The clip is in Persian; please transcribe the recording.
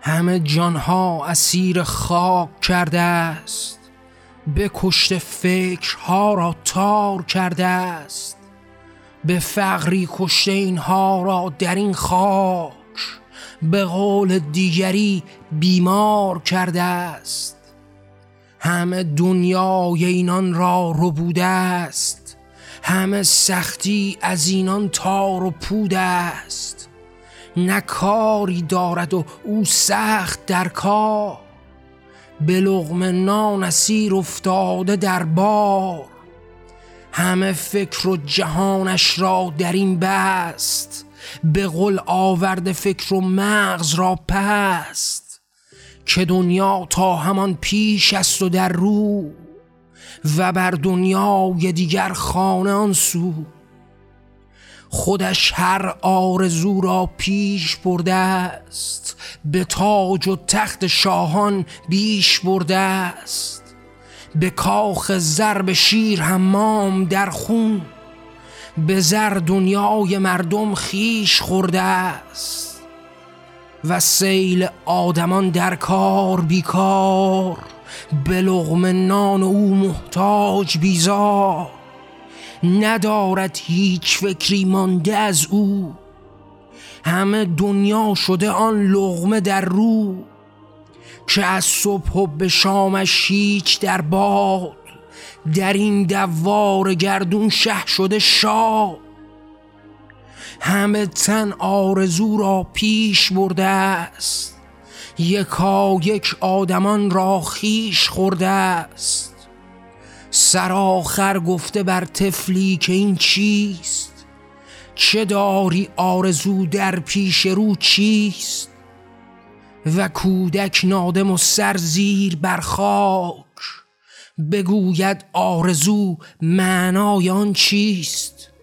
همه جانها اسیر خاک کرده است، به کشت فکرها را تار کرده است، به فقری کشته اینها را در این خاک، به قول دیگری بیمار کرده است. همه دنیای اینان را ربوده است، همه سختی از اینان تار و پود است. نه کاری دارد و او سخت در کار، به لقمه نان اسیر افتاده در بار. همه فکر و جهانش را در این بست، به قول آورد فکر و مغز را پست. که دنیا تا همان پیش است و در رو، و بر دنیا یه دیگر خانه آن سو. خودش هر آرزو را پیش برده است، به تاج و تخت شاهان بیش برده است. به کاخ زر به شیر حمام در خون، به زر دنیای مردم خیش خورده است. و سیل آدمان در کار بیکار، به لقمه نان او محتاج بیزار. ندارد هیچ فکری مانده از او، همه دنیا شده آن لقمه در رو. که از صبح و به شامش هیچ در باد، در این دوار گردون شه شده شاد. همه تن آرزو را پیش برده است، یکا یک آدمان را خیش خورده است. سرآخر گفته بر طفلی که این چیست، چه داری آرزو در پیش رو چیست؟ و کودک نادم و سر زیر بر خاک، بگوید آرزو معنای آن چیست؟